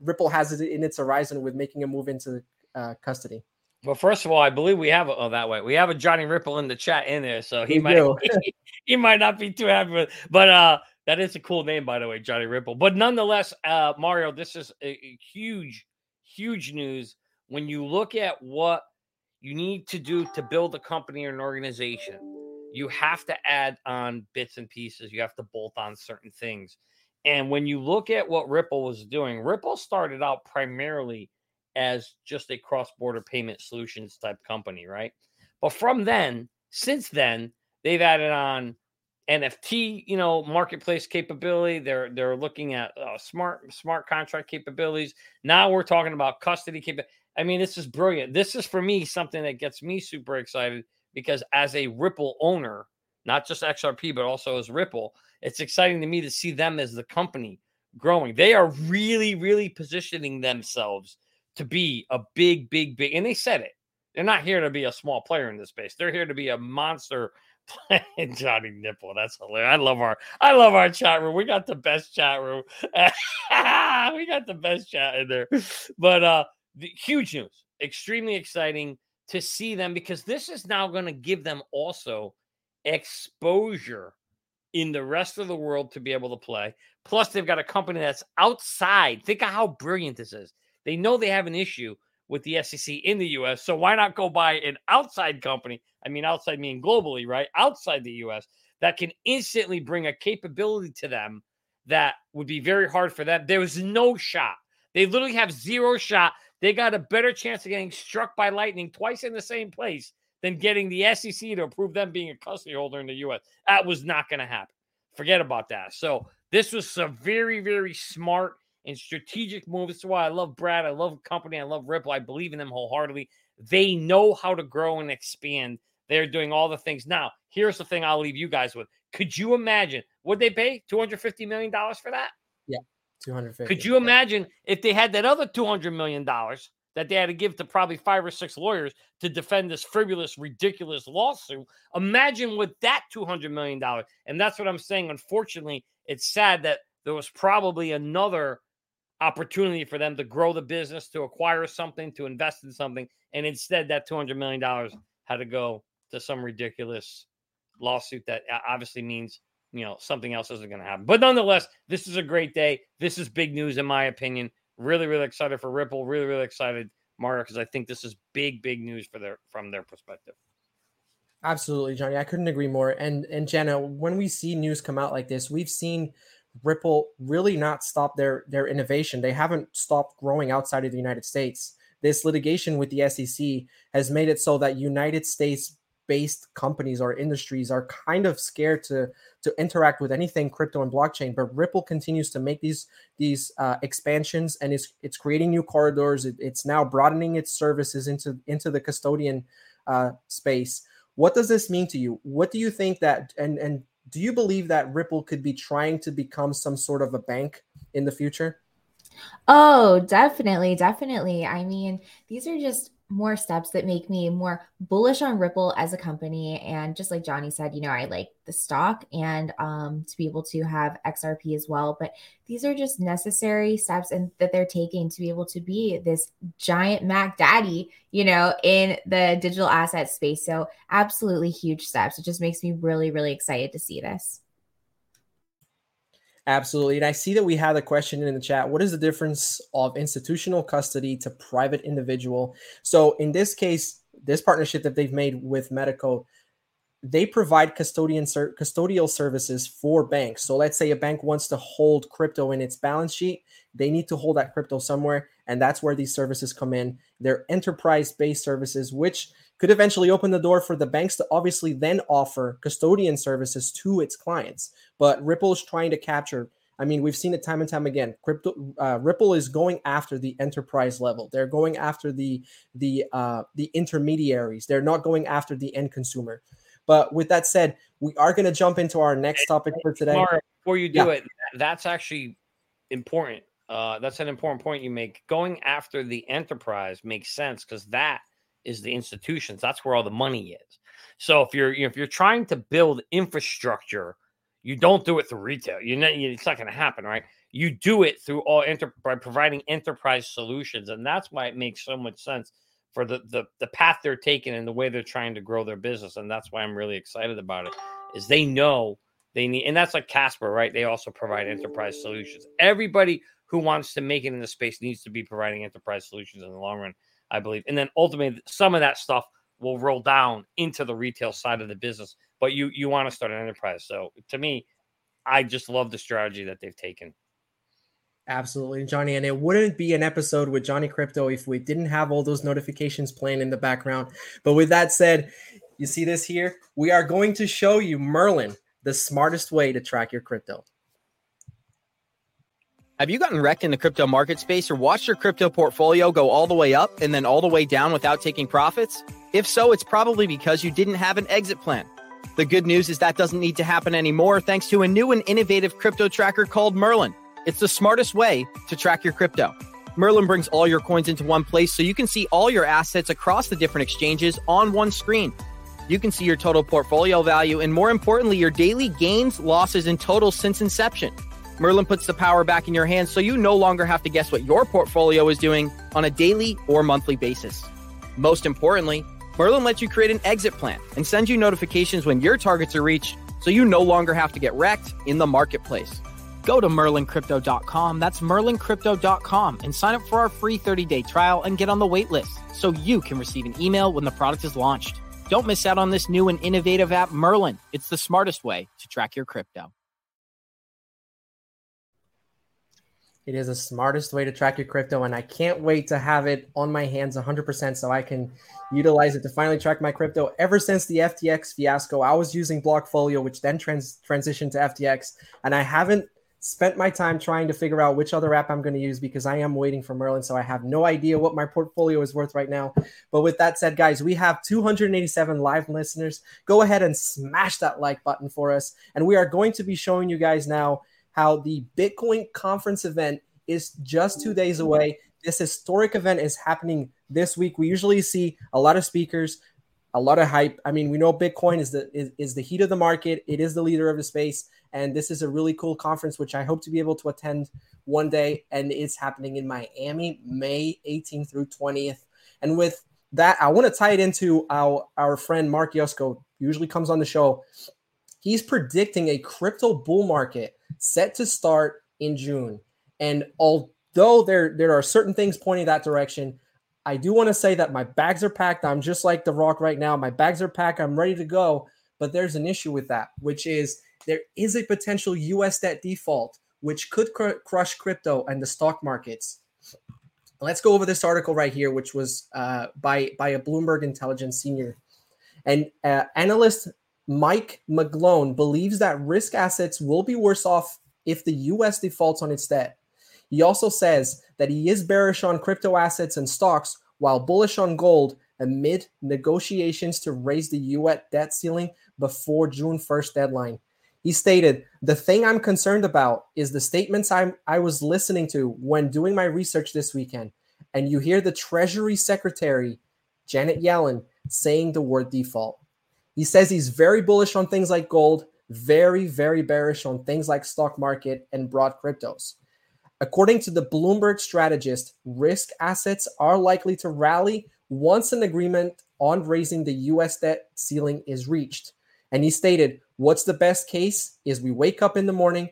Ripple has in its horizon with making a move into uh, custody? Well, first of all, I believe we have a, oh that way we have a Johnny Ripple in the chat in there, so he we might he, he might not be too happy with, but uh, that is a cool name, by the way, Johnny Ripple. But nonetheless, uh, Mario, this is a, a huge, huge news when you look at what you need to do to build a company or an organization. You have to add on bits and pieces. You have to bolt on certain things, and when you look at what Ripple was doing, Ripple started out primarily as just a cross-border payment solutions type company, right? But from then, since then, they've added on N F T, you know, marketplace capability. They're they're looking at uh, smart smart contract capabilities. Now we're talking about custody capability. I mean, this is brilliant. This is, for me, something that gets me super excited because as a Ripple owner, not just X R P, but also as Ripple, it's exciting to me to see them as the company growing. They are really, really positioning themselves to be a big, big, big, and they said it. They're not here to be a small player in this space. They're here to be a monster player. Johnny Nipple, that's hilarious. I love our, I love our chat room. We got the best chat room. We got the best chat in there. But uh, the, huge news, extremely exciting to see them because this is now going to give them also exposure in the rest of the world to be able to play. Plus, they've got a company that's outside. Think of how brilliant this is. They know they have an issue with the S E C in the U S, so why not go buy an outside company? I mean, outside meaning globally, right? Outside the U S that can instantly bring a capability to them that would be very hard for them. There was no shot. They literally have zero shot. They got a better chance of getting struck by lightning twice in the same place than getting the S E C to approve them being a custody holder in the U S. That was not going to happen. Forget about that. So this was a very, very smart and strategic moves. That's why I love Brad. I love company. I love Ripple. I believe in them wholeheartedly. They know how to grow and expand. They're doing all the things. Now, here's the thing I'll leave you guys with. Could you imagine? Would they pay two hundred fifty million dollars for that? Yeah, two hundred fifty. Could you imagine if they had that other two hundred million dollars that they had to give to probably five or six lawyers to defend this frivolous, ridiculous lawsuit? Imagine with that two hundred million dollars. And that's what I'm saying. Unfortunately, it's sad that there was probably another opportunity for them to grow the business, to acquire something, to invest in something. And instead that two hundred million dollars had to go to some ridiculous lawsuit that obviously means, you know, something else isn't going to happen. But nonetheless, this is a great day. This is big news, in my opinion. Really, really excited for Ripple. Really, really excited, Mario, because I think this is big, big news for their from their perspective. Absolutely, Johnny. I couldn't agree more. And and Jenna, when we see news come out like this, we've seen Ripple really not stop their their innovation. They haven't stopped growing outside of the United States. This litigation with the S E C has made it so that United States-based companies or industries are kind of scared to, to interact with anything crypto and blockchain. But Ripple continues to make these these uh, expansions, and it's it's creating new corridors. It, it's now broadening its services into into the custodian uh, space. What does this mean to you? What do you think that, and, and do you believe that Ripple could be trying to become some sort of a bank in the future? Oh, definitely. Definitely. I mean, these are just more steps that make me more bullish on Ripple as a company. And just like Johnny said, you know, I like the stock and um, to be able to have X R P as well. But these are just necessary steps and that they're taking to be able to be this giant Mac daddy, you know, in the digital asset space. So absolutely huge steps. It just makes me really, really excited to see this. Absolutely. And I see that we had a question in the chat. What is the difference of institutional custody to private individual? So in this case, this partnership that they've made with Metaco, they provide custodian ser- custodial services for banks. So let's say a bank wants to hold crypto in its balance sheet. They need to hold that crypto somewhere. And that's where these services come in. They're enterprise-based services, which could eventually open the door for the banks to obviously then offer custodian services to its clients. But Ripple is trying to capture, I mean, we've seen it time and time again. Crypto, uh, Ripple is going after the enterprise level. They're going after the the uh, the intermediaries. They're not going after the end consumer. But with that said, we are going to jump into our next topic for today. Mark, before you do yeah. it, that's actually important. Uh, that's an important point you make. Going after the enterprise makes sense because that is the institutions. That's where all the money is. So if you're you know, if you're trying to build infrastructure, you don't do it through retail. You're not, it's not going to happen, right? You do it through all enter by providing enterprise solutions, and that's why it makes so much sense for the the the path they're taking and the way they're trying to grow their business. And that's why I'm really excited about it. Is they know they need, and that's like Casper, right? They also provide enterprise solutions. Everybody who wants to make it in the space needs to be providing enterprise solutions in the long run, I believe. And then ultimately, some of that stuff will roll down into the retail side of the business. But you you want to start an enterprise. So to me, I just love the strategy that they've taken. Absolutely, Johnny. And it wouldn't be an episode with Johnny Crypto if we didn't have all those notifications playing in the background. But with that said, you see this here? We are going to show you Merlin, the smartest way to track your crypto. Have you gotten wrecked in the crypto market space or watched your crypto portfolio go all the way up and then all the way down without taking profits? If so, it's probably because you didn't have an exit plan. The good news is that doesn't need to happen anymore thanks to a new and innovative crypto tracker called Merlin. It's the smartest way to track your crypto. Merlin brings all your coins into one place so you can see all your assets across the different exchanges on one screen. You can see your total portfolio value and, more importantly, your daily gains, losses, and totals since inception. Merlin puts the power back in your hands so you no longer have to guess what your portfolio is doing on a daily or monthly basis. Most importantly, Merlin lets you create an exit plan and send you notifications when your targets are reached so you no longer have to get wrecked in the marketplace. Go to merlin crypto dot com, that's merlin crypto dot com, and sign up for our free thirty-day trial and get on the wait list so you can receive an email when the product is launched. Don't miss out on this new and innovative app, Merlin. It's the smartest way to track your crypto. It is the smartest way to track your crypto, and I can't wait to have it on my hands one hundred percent so I can utilize it to finally track my crypto. Ever since the F T X fiasco, I was using Blockfolio, which then trans- transitioned to F T X, and I haven't spent my time trying to figure out which other app I'm going to use because I am waiting for Merlin, so I have no idea what my portfolio is worth right now. But with that said, guys, we have two hundred eighty-seven live listeners. Go ahead and smash that like button for us, and we are going to be showing you guys now how the Bitcoin conference event is just two days away. This historic event is happening this week. We usually see a lot of speakers, a lot of hype. I mean, we know Bitcoin is the is, is the heat of the market. It is the leader of the space. And this is a really cool conference, which I hope to be able to attend one day. And it's happening in Miami, May eighteenth through twentieth. And with that I want to tie it into our, our friend Mark Yusko, usually comes on the show. He's predicting a crypto bull market set to start in June. And although there, there are certain things pointing that direction, I do want to say that my bags are packed. I'm just like The Rock right now. My bags are packed. I'm ready to go. But there's an issue with that, which is there is a potential U S debt default, which could cr- crush crypto and the stock markets. Let's go over this article right here, which was uh, by, by a Bloomberg Intelligence senior. And uh, analyst Mike McGlone believes that risk assets will be worse off if the U S defaults on its debt. He also says that he is bearish on crypto assets and stocks while bullish on gold amid negotiations to raise the U S debt ceiling before June first deadline. He stated, "The thing I'm concerned about is the statements I'm, I was listening to when doing my research this weekend. And you hear the Treasury Secretary, Janet Yellen, saying the word default." He says he's very bullish on things like gold, very, very bearish on things like stock market and broad cryptos. According to the Bloomberg strategist, risk assets are likely to rally once an agreement on raising the U S debt ceiling is reached. And he stated, "What's the best case is we wake up in the morning,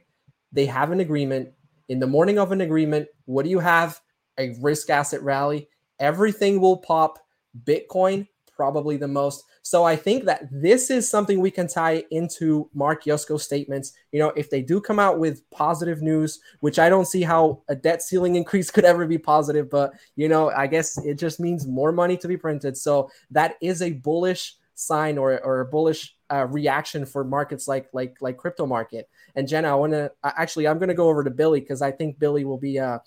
they have an agreement. In the morning of an agreement, what do you have? A risk asset rally. Everything will pop. Bitcoin, probably the most." So I think that this is something we can tie into Mark Yusko's statements. You know, if they do come out with positive news, which I don't see how a debt ceiling increase could ever be positive, but, you know, I guess it just means more money to be printed. So that is a bullish sign or, or a bullish uh, reaction for markets like like like crypto market. And Jenna, I want to actually I'm going to go over to Billy because I think Billy will be uh,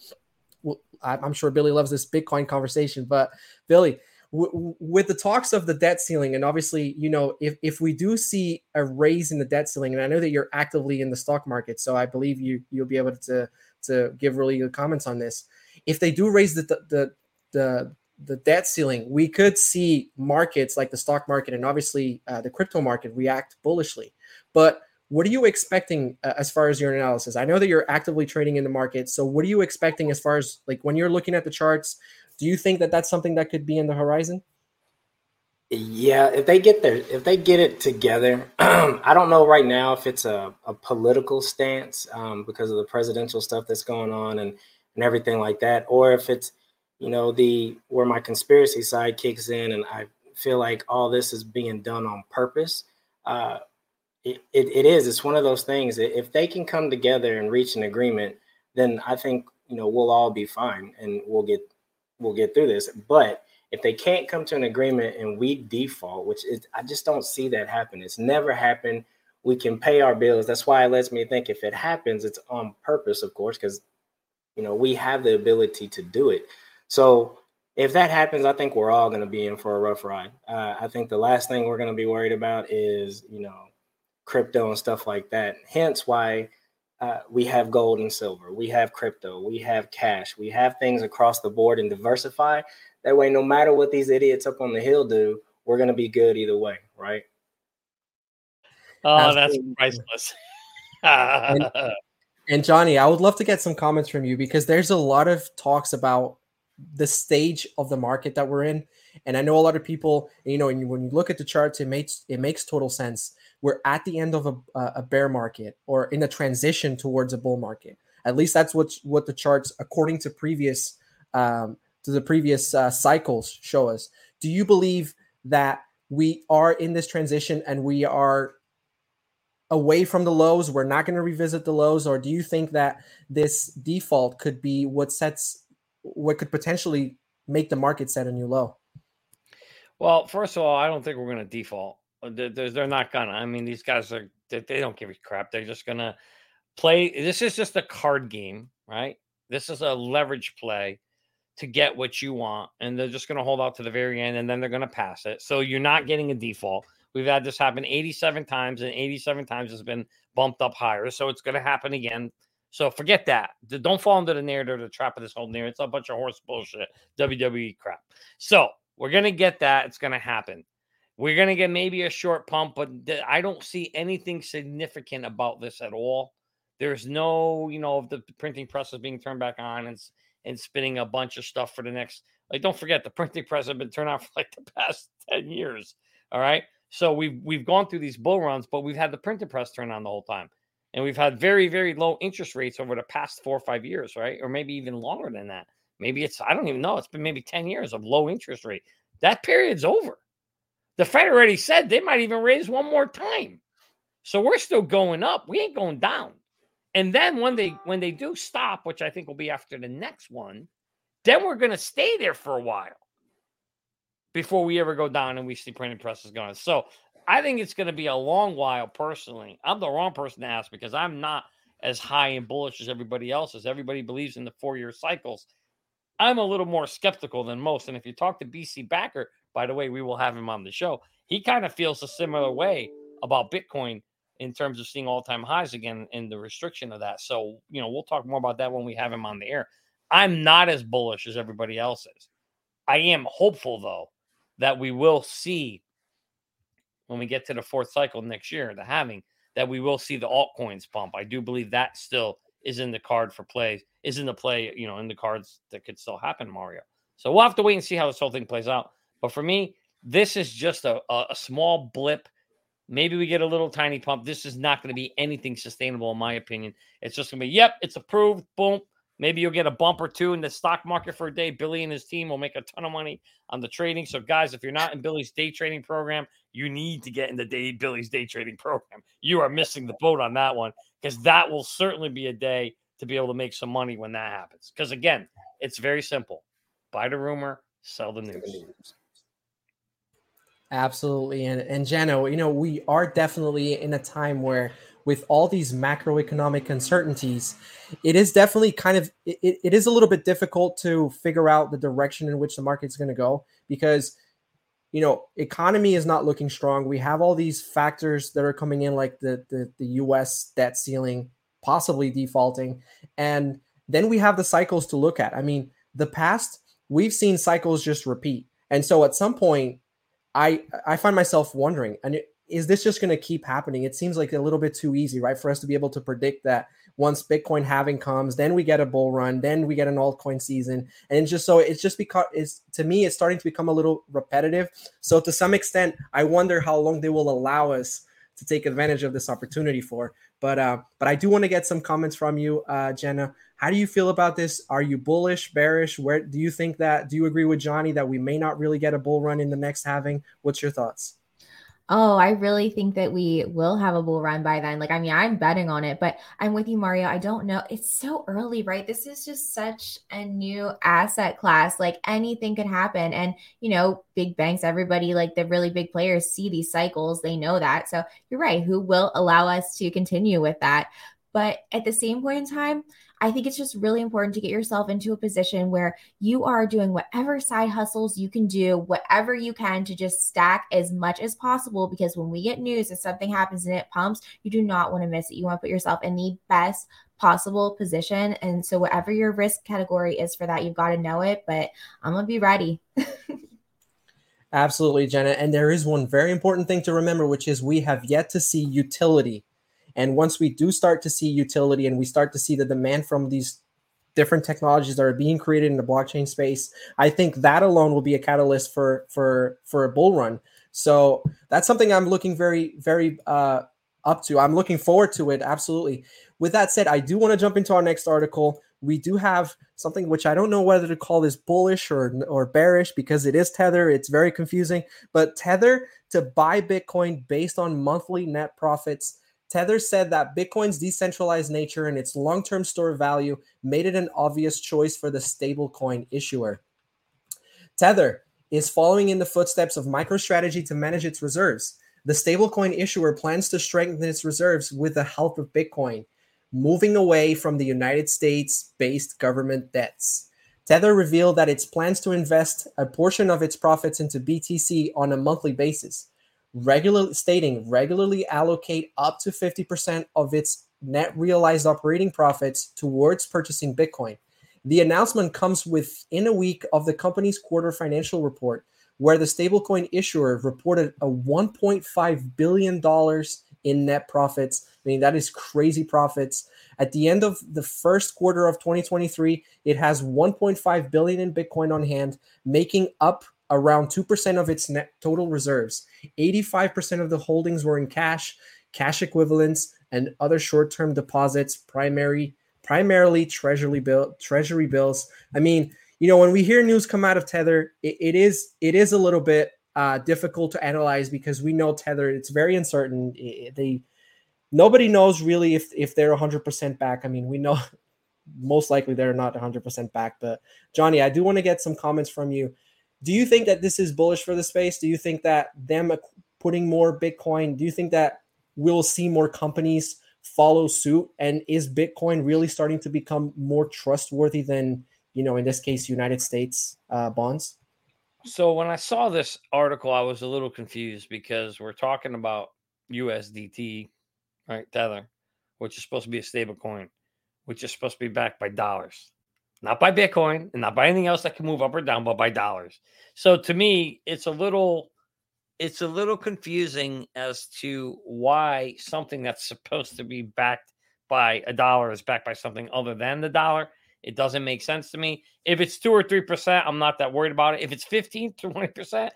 well, I'm sure Billy loves this Bitcoin conversation. But Billy, with the talks of the debt ceiling, and obviously, you know, if, if we do see a raise in the debt ceiling, and I know that you're actively in the stock market, so I believe you, you'll be able to to give really good comments on this. If they do raise the the the, the debt ceiling, we could see markets like the stock market and obviously uh, the crypto market react bullishly. But what are you expecting uh, as far as your analysis? I know that you're actively trading in the market, so what are you expecting as far as like when you're looking at the charts? Do you think that that's something that could be in the horizon? Yeah, if they get there, if they get it together, I don't know right now if it's a, a political stance um, because of the presidential stuff that's going on and, and everything like that, or if it's, you know, the where my conspiracy side kicks in and I feel like all this is being done on purpose. Uh, it, it, it is. It's one of those things. If they can come together and reach an agreement, then I think, you know, we'll all be fine and we'll get we'll get through this. But if they can't come to an agreement and we default, which is, I just don't see that happen. It's never happened. We can pay our bills. That's why it lets me think if it happens, it's on purpose, of course, because, you know, we have the ability to do it. So if that happens, I think we're all going to be in for a rough ride. Uh, I think the last thing we're going to be worried about is, you know, crypto and stuff like that. Hence why Uh, we have gold and silver, we have crypto, we have cash, we have things across the board and diversify. That way, no matter what these idiots up on the hill do, we're going to be good either way, right? Oh, that's, that's priceless. and, and Johnny, I would love to get some comments from you because there's a lot of talks about the stage of the market that we're in. And I know a lot of people, you know, and when you look at the charts, it makes it makes total sense. We're at the end of a, a bear market or in a transition towards a bull market. At least that's what what the charts, according to previous um, to the previous uh, cycles, show us. Do you believe that we are in this transition and we are away from the lows? We're not going to revisit the lows, or do you think that this default could be what sets what could potentially make the market set a new low? Well, first of all, I don't think we're going to default. They're not gonna. I mean, these guys are. They don't give a crap. They're just gonna play. This is just a card game, right? This is a leverage play to get what you want, and they're just gonna hold out to the very end, and then they're gonna pass it. So you're not getting a default. We've had this happen eighty-seven times, and eighty-seven times has been bumped up higher. So it's gonna happen again. So forget that. Don't fall into the narrative, the trap of this whole narrative. It's a bunch of horse bullshit, W W E crap. So we're gonna get that. It's gonna happen. We're going to get maybe a short pump, but I don't see anything significant about this at all. There's no, you know, the printing press is being turned back on and, and spinning a bunch of stuff for the next Like, don't forget, the printing press has been turned on for like the past ten years. All right. So we've, we've gone through these bull runs, but we've had the printing press turned on the whole time. And we've had very, very low interest rates over the past four or five years, right? Or maybe even longer than that. Maybe it's, I don't even know. It's been maybe ten years of low interest rate. That period's over. The Fed already said they might even raise one more time. So we're still going up. We ain't going down. And then when they when they do stop, which I think will be after the next one, then we're going to stay there for a while before we ever go down and we see printing press is gone. So I think it's going to be a long while, personally. I'm the wrong person to ask because I'm not as high and bullish as everybody else is. Everybody believes in the four-year cycles. I'm a little more skeptical than most. And if you talk to B C Backer, by the way, we will have him on the show. He kind of feels a similar way about Bitcoin in terms of seeing all-time highs again and the restriction of that. So, you know, we'll talk more about that when we have him on the air. I'm not as bullish as everybody else is. I am hopeful, though, that we will see, when we get to the fourth cycle next year, the halving, that we will see the altcoins pump. I do believe that still is in the card for plays, is in the play, you know, in the cards that could still happen, Mario. So we'll have to wait and see how this whole thing plays out. But for me, this is just a, a, a small blip. Maybe we get a little tiny pump. This is not going to be anything sustainable, in my opinion. It's just going to be, yep, it's approved. Boom. Maybe you'll get a bump or two in the stock market for a day. Billy and his team will make a ton of money on the trading. So, guys, if you're not in Billy's day trading program, you need to get in the day Billy's day trading program. You are missing the boat on that one because that will certainly be a day to be able to make some money when that happens. Because, again, it's very simple. Buy the rumor, sell the news. Absolutely. And, and Jenna, you know, we are definitely in a time where – with all these macroeconomic uncertainties, it is definitely kind of, it, it is a little bit difficult to figure out the direction in which the market's going to go because, you know, economy is not looking strong. We have all these factors that are coming in, like the, the, the U S debt ceiling, possibly defaulting. And then we have the cycles to look at. I mean, the past, we've seen cycles just repeat. And so at some point, I, I find myself wondering, and it, is this just going to keep happening? It seems like a little bit too easy, right? For us to be able to predict that once Bitcoin halving comes, then we get a bull run, then we get an altcoin season. And it's just, so it's just because it's, to me, it's starting to become a little repetitive. So to some extent, I wonder how long they will allow us to take advantage of this opportunity for. But, uh, but I do want to get some comments from you, uh, Jenna. How do you feel about this? Are you bullish, bearish? Where do you think that, do you agree with Johnny that we may not really get a bull run in the next halving? What's your thoughts? Oh, I really think that we will have a bull run by then. Like, I mean, I'm betting on it, but I'm with you, Mario. I don't know. It's so early, right? This is just such a new asset class. Like, anything could happen. And, you know, big banks, everybody, like the really big players see these cycles. They know that. So you're right. Who will allow us to continue with that? But at the same point in time, I think it's just really important to get yourself into a position where you are doing whatever side hustles you can do, whatever you can to just stack as much as possible, because when we get news and something happens and it pumps, you do not want to miss it. You want to put yourself in the best possible position. And so whatever your risk category is for that, you've got to know it, but I'm going to be ready. Absolutely, Jenna. And there is one very important thing to remember, which is we have yet to see utility. And once we do start to see utility and we start to see the demand from these different technologies that are being created in the blockchain space, I think that alone will be a catalyst for for for a bull run. So that's something I'm looking very, very uh, up to. I'm looking forward to it. Absolutely. With that said, I do want to jump into our next article. We do have something which I don't know whether to call this bullish or, or bearish because it is Tether. It's very confusing. But Tether to buy Bitcoin based on monthly net profits. Tether said that Bitcoin's decentralized nature and its long-term store of value made it an obvious choice for the stablecoin issuer. Tether is following in the footsteps of MicroStrategy to manage its reserves. The stablecoin issuer plans to strengthen its reserves with the help of Bitcoin, moving away from the United States-based government debts. Tether revealed that it plans to invest a portion of its profits into B T C on a monthly basis. Regular, stating regularly allocate up to fifty percent of its net realized operating profits towards purchasing Bitcoin. The announcement comes within a week of the company's quarter financial report, where the stablecoin issuer reported a one point five billion dollars in net profits. I mean, that is crazy profits. At the end of the first quarter of twenty twenty-three, it has one point five billion in Bitcoin on hand, making up around two percent of its net total reserves. eighty-five percent of the holdings were in cash, cash equivalents, and other short-term deposits, primary, primarily treasury bill, treasury bills. I mean, you know, when we hear news come out of Tether, it, it is it is a little bit uh, difficult to analyze because we know Tether, it's very uncertain. It, they nobody knows really if, if they're one hundred percent back. I mean, we know most likely they're not one hundred percent back. But Johnny, I do want to get some comments from you. Do you think that this is bullish for the space? Do you think that them putting more Bitcoin, do you think that we'll see more companies follow suit? And is Bitcoin really starting to become more trustworthy than, you know, in this case, United States uh, bonds? So when I saw this article, I was a little confused because we're talking about U S D T, right? Tether, which is supposed to be a stable coin, which is supposed to be backed by dollars. Not by Bitcoin and not by anything else that can move up or down, but by dollars. So to me, it's a little, it's a little confusing as to why something that's supposed to be backed by a dollar is backed by something other than the dollar. It doesn't make sense to me. If it's two or three percent, I'm not that worried about it. If it's fifteen to twenty percent,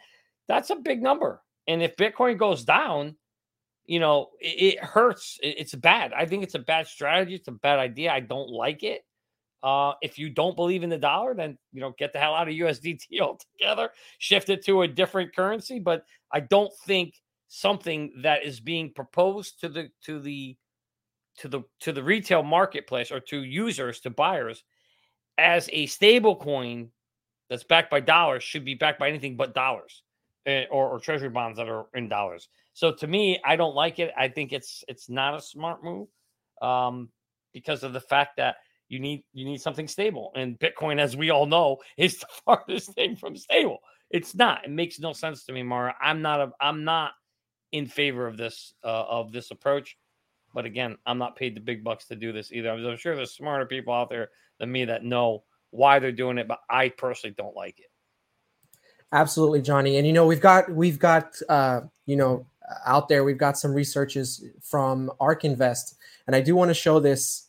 that's a big number. And if Bitcoin goes down, you know, it, it hurts. It, it's bad. I think it's a bad strategy. It's a bad idea. I don't like it. Uh, if you don't believe in the dollar, then, you know, get the hell out of U S D T altogether, shift it to a different currency. But I don't think something that is being proposed to the, to the, to the, to the retail marketplace or to users, to buyers as a stable coin that's backed by dollars should be backed by anything but dollars or, or treasury bonds that are in dollars. So to me, I don't like it. I think it's, it's not a smart move um, because of the fact that You need you need something stable. And Bitcoin, as we all know, is the farthest thing from stable. It's not. It makes no sense to me, Mara. I'm not a, I'm not in favor of this uh, of this approach. But again, I'm not paid the big bucks to do this either. I'm, I'm sure there's smarter people out there than me that know why they're doing it, but I personally don't like it. Absolutely, Johnny. And you know, we've got we've got uh, you know, out there we've got some researches from ARK Invest, and I do want to show this.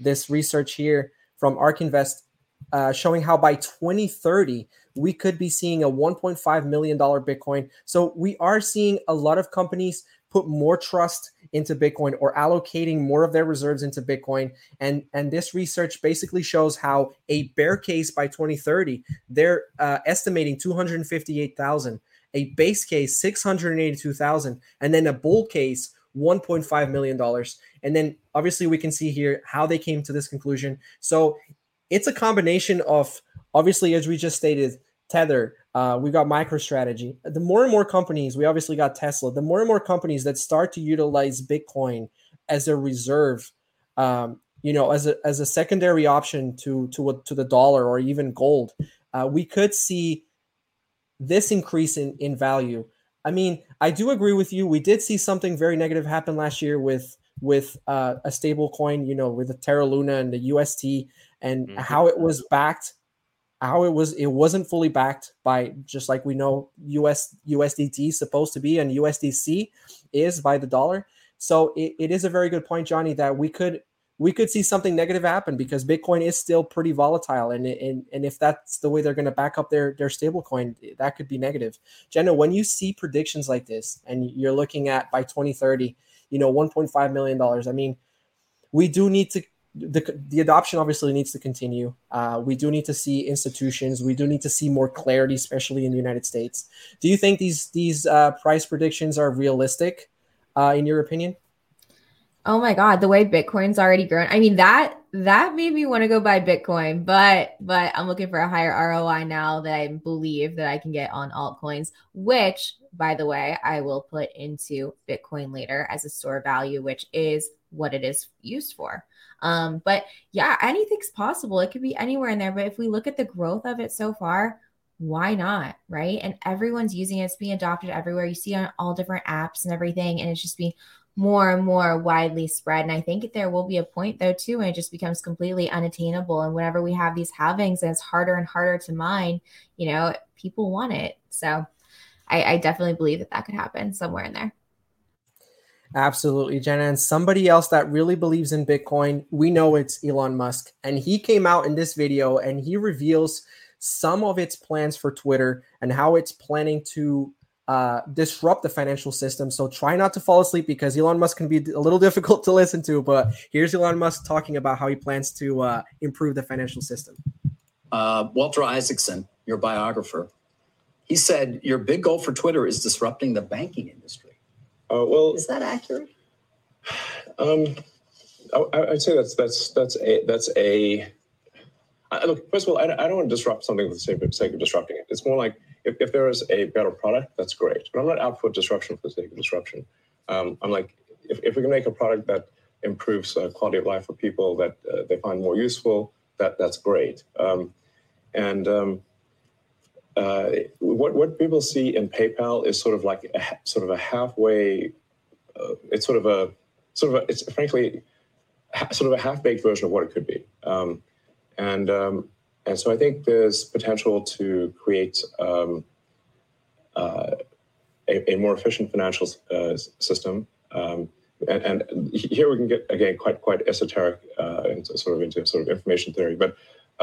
This research here from ARK Invest uh, showing how by twenty thirty, we could be seeing a one point five million dollars Bitcoin. So we are seeing a lot of companies put more trust into Bitcoin or allocating more of their reserves into Bitcoin. And, and this research basically shows how a bear case by twenty thirty, they're uh, estimating two hundred fifty-eight thousand, a base case, six hundred eighty-two thousand, and then a bull case, one point five million dollars. And then obviously we can see here how they came to this conclusion. So it's a combination of, obviously, as we just stated, Tether, uh, we got MicroStrategy. The more and more companies, we obviously got Tesla, the more and more companies that start to utilize Bitcoin as a reserve, um, you know, as a as a secondary option to to a, to the dollar or even gold, uh, we could see this increase in, in value. I mean, I do agree with you. We did see something very negative happen last year with with uh, a stable coin, you know, with the Terra Luna and the U S T, and mm-hmm. how it was backed, how it was it wasn't fully backed by, just like we know U S U S D T is supposed to be and U S D C is by the dollar. So it, it is a very good point, Johnny, that we could we could see something negative happen because Bitcoin is still pretty volatile. And, and, and if that's the way they're going to back up their, their stable coin, that could be negative. Jenna, when you see predictions like this and you're looking at by twenty thirty, you know, one point five million dollars, I mean, we do need to, the, the adoption obviously needs to continue. Uh, we do need to see institutions. We do need to see more clarity, especially in the United States. Do you think these, these uh, price predictions are realistic uh, in your opinion? Oh my God, the way Bitcoin's already grown. I mean, that that made me want to go buy Bitcoin, but but I'm looking for a higher R O I now that I believe that I can get on altcoins, which, by the way, I will put into Bitcoin later as a store of value, which is what it is used for. Um, but yeah, anything's possible. It could be anywhere in there. But if we look at the growth of it so far, why not? Right. And everyone's using it. It's being adopted everywhere. You see it on all different apps and everything. And it's just being more and more widely spread. And I think there will be a point, though, too, when it just becomes completely unattainable. And whenever we have these halvings and it's harder and harder to mine, you know, people want it. So I, I definitely believe that that could happen somewhere in there. Absolutely, Jenna. And somebody else that really believes in Bitcoin, we know it's Elon Musk. And he came out in this video and he reveals some of its plans for Twitter and how it's planning to uh, disrupt the financial system. So try not to fall asleep because Elon Musk can be a little difficult to listen to. But here's Elon Musk talking about how he plans to uh, improve the financial system. Uh, Walter Isaacson, your biographer, he said, your big goal for Twitter is disrupting the banking industry. Uh, well, is that accurate? Um, I, I'd say that's that's that's a that's a I, look. First of all, I, I don't want to disrupt something for the sake of disrupting it. It's more like if, if there is a better product, that's great. But I'm not out for disruption for the sake of disruption. Um, I'm like, if, if we can make a product that improves uh, quality of life for people that uh, they find more useful, that that's great. Um, and um, Uh, what what people see in PayPal is sort of like a, sort of a halfway. Uh, it's sort of a sort of a, it's frankly ha- sort of a half-baked version of what it could be, um, and um, and so I think there's potential to create um, uh, a, a more efficient financial uh, system. Um, and, and here we can get again quite quite esoteric uh, into sort of into sort of information theory, but.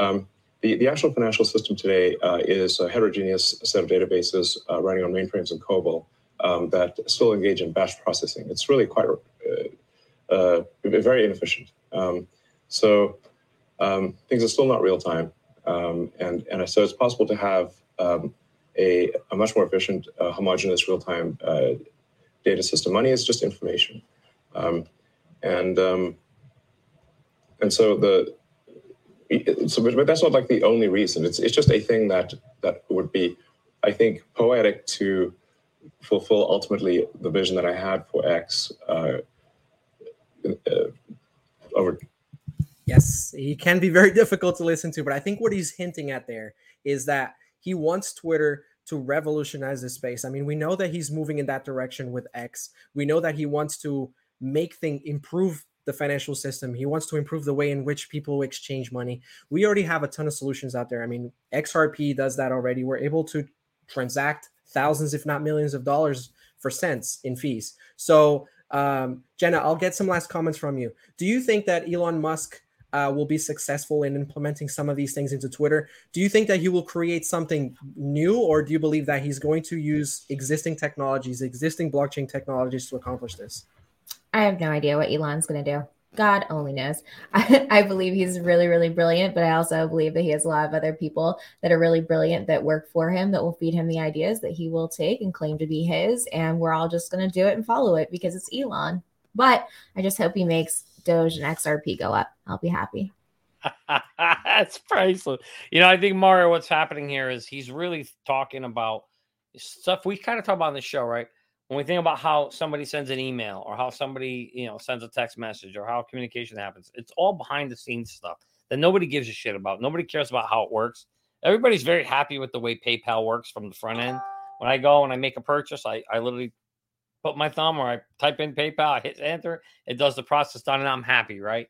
Um, The, the actual financial system today uh, is a heterogeneous set of databases uh, running on mainframes and COBOL um, that still engage in batch processing. It's really quite uh, uh, very inefficient. Um, so um, things are still not real time, um, and and so it's possible to have um, a, a much more efficient, uh, homogeneous real time uh, data system. Money is just information, um, and um, and so the. So, but that's not like the only reason. It's it's just a thing that that would be, I think, poetic to fulfill ultimately the vision that I had for X. Uh, uh, over. Yes, he can be very difficult to listen to, but I think what he's hinting at there is that he wants Twitter to revolutionize the space. I mean, we know that he's moving in that direction with X. We know that he wants to make things improve. The financial system. He wants to improve the way in which people exchange money. We already have a ton of solutions out there. I mean, X R P does that already. We're able to transact thousands, if not millions of dollars for cents in fees. So, um, Jenna, I'll get some last comments from you. Do you think that Elon Musk uh, will be successful in implementing some of these things into Twitter? Do you think that he will create something new, or do you believe that he's going to use existing technologies, existing blockchain technologies to accomplish this? I have no idea what Elon's going to do. God only knows. I, I believe he's really, really brilliant, but I also believe that he has a lot of other people that are really brilliant that work for him, that will feed him the ideas that he will take and claim to be his. And we're all just going to do it and follow it because it's Elon. But I just hope he makes Doge and X R P go up. I'll be happy. That's priceless. You know, I think, Mario, what's happening here is he's really talking about stuff we kind of talk about on the show, right? When we think about how somebody sends an email or how somebody, you know, sends a text message or how communication happens, it's all behind the scenes stuff that nobody gives a shit about. Nobody cares about how it works. Everybody's very happy with the way PayPal works from the front end. When I go and I make a purchase, I, I literally put my thumb or I type in PayPal, I hit enter, it does the process done and I'm happy, right?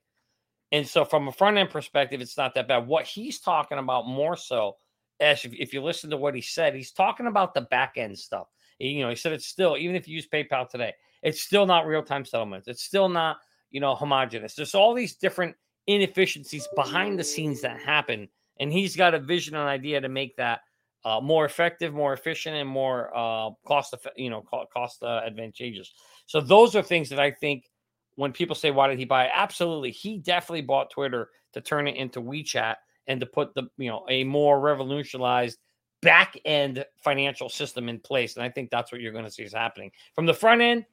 And so from a front end perspective, it's not that bad. What he's talking about more so, Ash, if, if you listen to what he said, he's talking about the back end stuff. You know, he said it's still, even if you use PayPal today, it's still not real-time settlements. It's still not, you know, homogenous. There's all these different inefficiencies behind the scenes that happen. And he's got a vision and idea to make that uh, more effective, more efficient, and more uh, cost, you know, cost uh, advantageous. So those are things that I think when people say, why did he buy it? Absolutely. He definitely bought Twitter to turn it into WeChat and to put the, you know, a more revolutionized back end financial system in place. And I think that's what you're going to see is happening from the front end.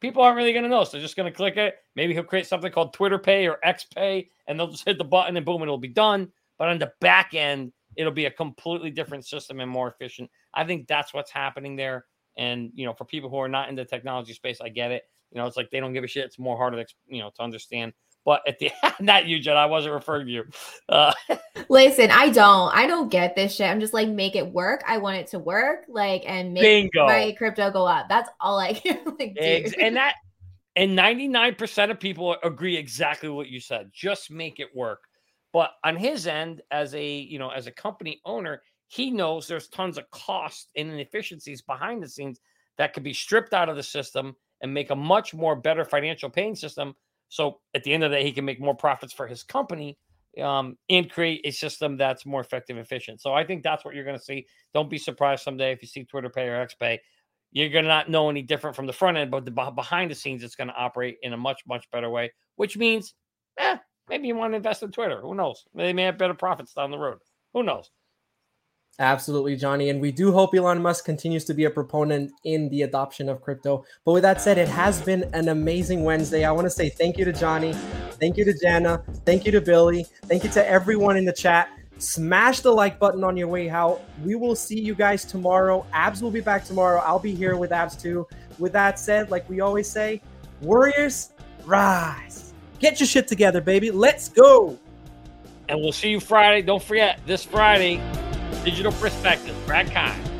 People aren't really going to know. So they're just going to click it. Maybe he'll create something called Twitter Pay or X Pay, and they'll just hit the button and boom, it'll be done. But on the back end, it'll be a completely different system and more efficient. I think that's what's happening there. And, you know, for people who are not in the technology space, I get it. You know, it's like, they don't give a shit. It's more harder to, you know, to understand. But at the not you, Jen. I wasn't referring to you. Uh. Listen, I don't. I don't get this shit. I'm just like, make it work. I want it to work. Like, and make Bingo. My crypto go up. That's all I can. Like, dude. And that, and ninety-nine percent of people agree exactly what you said. Just make it work. But on his end, as a you know, as a company owner, he knows there's tons of cost and inefficiencies behind the scenes that could be stripped out of the system and make a much more better financial paying system. So at the end of the day, he can make more profits for his company um, and create a system that's more effective and efficient. So I think that's what you're going to see. Don't be surprised someday if you see Twitter Pay or XPay. You're going to not know any different from the front end, but the, behind the scenes, it's going to operate in a much, much better way, which means eh, maybe you want to invest in Twitter. Who knows? They may have better profits down the road. Who knows? Absolutely, Johnny. And we do hope Elon Musk continues to be a proponent in the adoption of crypto. But with that said, it has been an amazing Wednesday. I want to say thank you to Johnny. Thank you to Jenna. Thank you to Billy. Thank you to everyone in the chat. Smash the like button on your way out. We will see you guys tomorrow. Abs will be back tomorrow. I'll be here with Abs too. With that said, like we always say, Warriors, rise. Get your shit together, baby. Let's go. And we'll see you Friday. Don't forget, this Friday, Digital Perspective, Brad Kine.